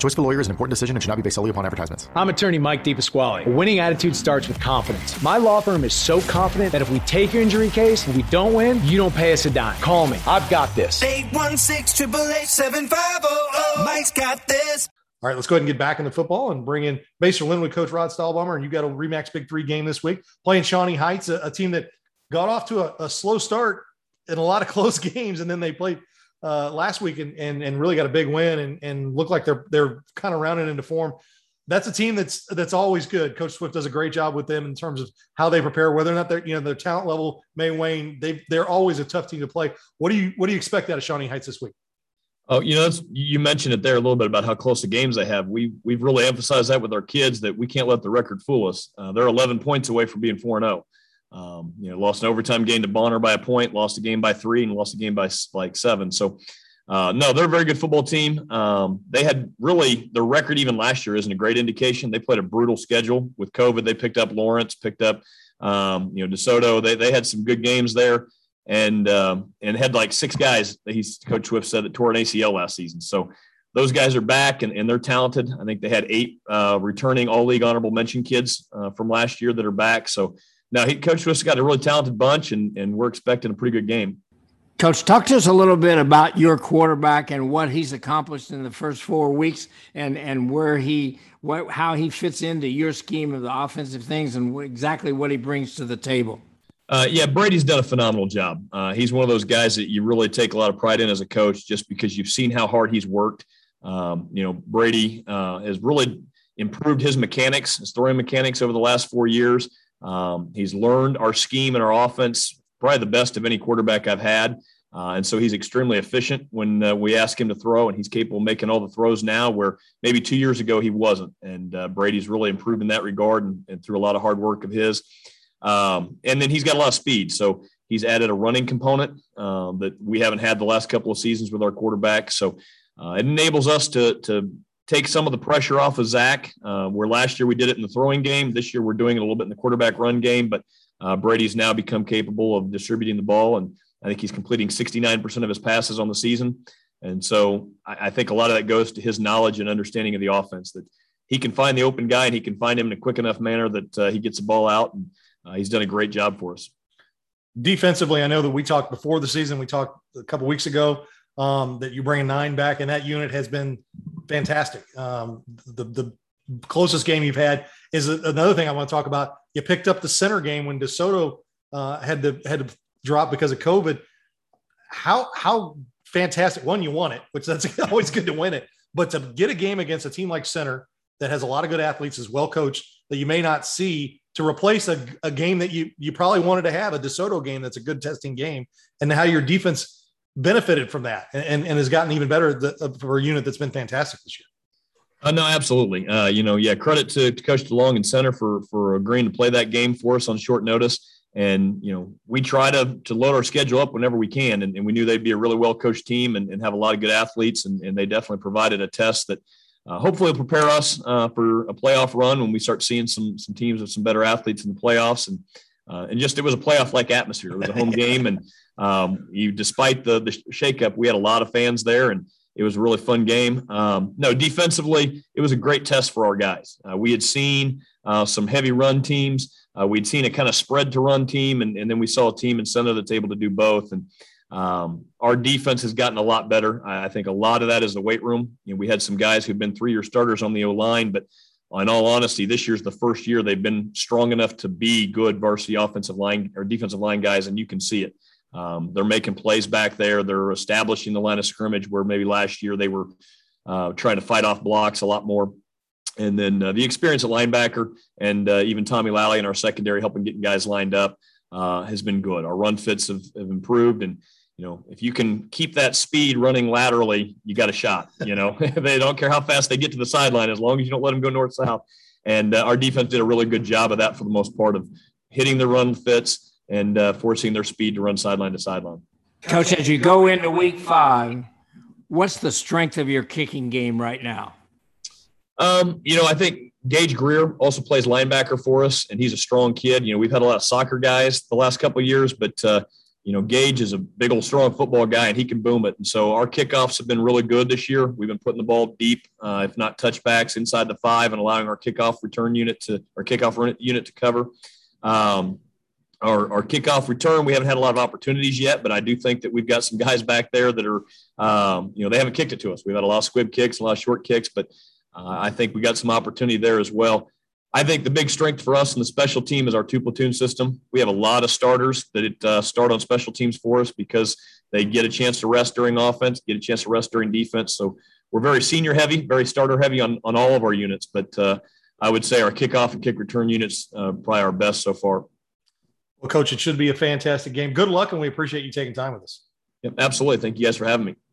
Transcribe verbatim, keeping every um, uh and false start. Choice of a lawyer is an important decision and should not be based solely upon advertisements. I'm attorney Mike Di Pasquale. A winning attitude starts with confidence. My law firm is so confident that if we take your injury case and we don't win, you don't pay us a dime. Call me. I've got this. eight one six, eight eight eight, seven five zero zero. Mike's got this. All right, let's go ahead and get back into football and bring in Baser Linwood coach Rod Stahlbomber. And you got a Remax Big Three game this week playing Shawnee Heights, a, a team that got off to a, a slow start in a lot of close games, and then they played uh, last week and, and and really got a big win and and look like they're they're kind of rounding into form. That's a team that's that's always good. Coach Swift does a great job with them in terms of how they prepare, whether or not their you know their talent level may wane. They they're always a tough team to play. What do you what do you expect out of Shawnee Heights this week? Oh, you know, that's, you mentioned it there a little bit about how close the games they have. We, we've really emphasized that with our kids, that we can't let the record fool us. Uh, they're eleven points away from being four and oh. Um, you know, lost an overtime game to Bonner by a point, lost a game by three, and lost a game by like seven. So, uh, no, they're a very good football team. Um, they had really the record even last year isn't a great indication. They played a brutal schedule with COVID. They picked up Lawrence, picked up, um, you know, DeSoto. They, they had some good games there. And um, and had like six guys that he's Coach Swift said that tore an A C L last season. So those guys are back and, and they're talented. I think they had eight uh, returning all league honorable mention kids uh, from last year that are back. So now he, Coach Swift's got a really talented bunch, and, and we're expecting a pretty good game. Coach, talk to us a little bit about your quarterback and what he's accomplished in the first four weeks, and and where he what, how he fits into your scheme of the offensive things, and exactly what he brings to the table. Uh, yeah, Brady's done a phenomenal job. Uh, he's one of those guys that you really take a lot of pride in as a coach, just because you've seen how hard he's worked. Um, you know, Brady uh, has really improved his mechanics, his throwing mechanics over the last four years. Um, he's learned our scheme and our offense, probably the best of any quarterback I've had. Uh, and so he's extremely efficient when uh, we ask him to throw, and he's capable of making all the throws now where maybe two years ago he wasn't. And uh, Brady's really improved in that regard, and, and through a lot of hard work of his. Um, and then he's got a lot of speed. So he's added a running component um, that we haven't had the last couple of seasons with our quarterback. So uh, it enables us to to take some of the pressure off of Zach, uh, where last year we did it in the throwing game. This year we're doing it a little bit in the quarterback run game. But uh, Brady's now become capable of distributing the ball, and I think he's completing sixty-nine percent of his passes on the season. And so I, I think a lot of that goes to his knowledge and understanding of the offense, that he can find the open guy and he can find him in a quick enough manner that uh, he gets the ball out. And Uh, he's done a great job for us. Defensively, I know that we talked before the season, we talked a couple weeks ago, um, that you bring a nine back, and that unit has been fantastic. Um, the, the closest game you've had is a, another thing I want to talk about. You picked up the center game when DeSoto uh, had to had to drop because of COVID. How how fantastic, one, you won it, which that's always good to win it, but to get a game against a team like Center that has a lot of good athletes, is well coached, that you may not see, to replace a, a game that you you probably wanted to have, a DeSoto game that's a good testing game, and how your defense benefited from that and, and, and has gotten even better the, for a unit that's been fantastic this year. Uh, no, absolutely. Uh, you know, yeah, credit to, to Coach DeLong and Center for for agreeing to play that game for us on short notice. And, you know, we try to to load our schedule up whenever we can, and, and we knew they'd be a really well-coached team and, and have a lot of good athletes, and, and they definitely provided a test that Uh, hopefully it'll prepare us uh, for a playoff run when we start seeing some some teams with some better athletes in the playoffs. And uh, and just it was a playoff-like atmosphere. It was a home game. And um, you, despite the, the shakeup, we had a lot of fans there, and it was a really fun game. Um, no, defensively, it was a great test for our guys. Uh, we had seen uh, some heavy run teams. Uh, we'd seen a kind of spread-to-run team, and, and then we saw a team in Center that's able to do both. And Um, our defense has gotten a lot better. I think a lot of that is the weight room. You know, we had some guys who've been three-year starters on the O-line, but in all honesty, this year's the first year they've been strong enough to be good varsity offensive line or defensive line guys, and you can see it. Um, they're making plays back there. They're establishing the line of scrimmage where maybe last year they were uh, trying to fight off blocks a lot more. And then uh, the experience at linebacker and uh, even Tommy Lally in our secondary helping getting guys lined up uh, has been good. Our run fits have, have improved, and you know, if you can keep that speed running laterally, you got a shot. You know, they don't care how fast they get to the sideline as long as you don't let them go north-south. And uh, our defense did a really good job of that for the most part, of hitting the run fits and uh, forcing their speed to run sideline to sideline. Coach, as you go into week five, what's the strength of your kicking game right now? Um, you know, I think Gage Greer also plays linebacker for us, and he's a strong kid. You know, we've had a lot of soccer guys the last couple of years, but uh, you know, Gage is a big old strong football guy, and he can boom it. And so our kickoffs have been really good this year. We've been putting the ball deep, uh, if not touchbacks, inside the five, and allowing our kickoff return unit to our kickoff unit to cover. Um, Our, our kickoff return, we haven't had a lot of opportunities yet, but I do think that we've got some guys back there that are, um, you know, they haven't kicked it to us. We've had a lot of squib kicks, a lot of short kicks, but uh, I think we got some opportunity there as well. I think the big strength for us in the special team is our two-platoon system. We have a lot of starters that it, uh, start on special teams for us because they get a chance to rest during offense, get a chance to rest during defense. So we're very senior-heavy, very starter-heavy on, on all of our units, but uh, I would say our kickoff and kick return units uh, probably our best so far. Well, Coach, it should be a fantastic game. Good luck, and we appreciate you taking time with us. Yep, absolutely. Thank you guys for having me.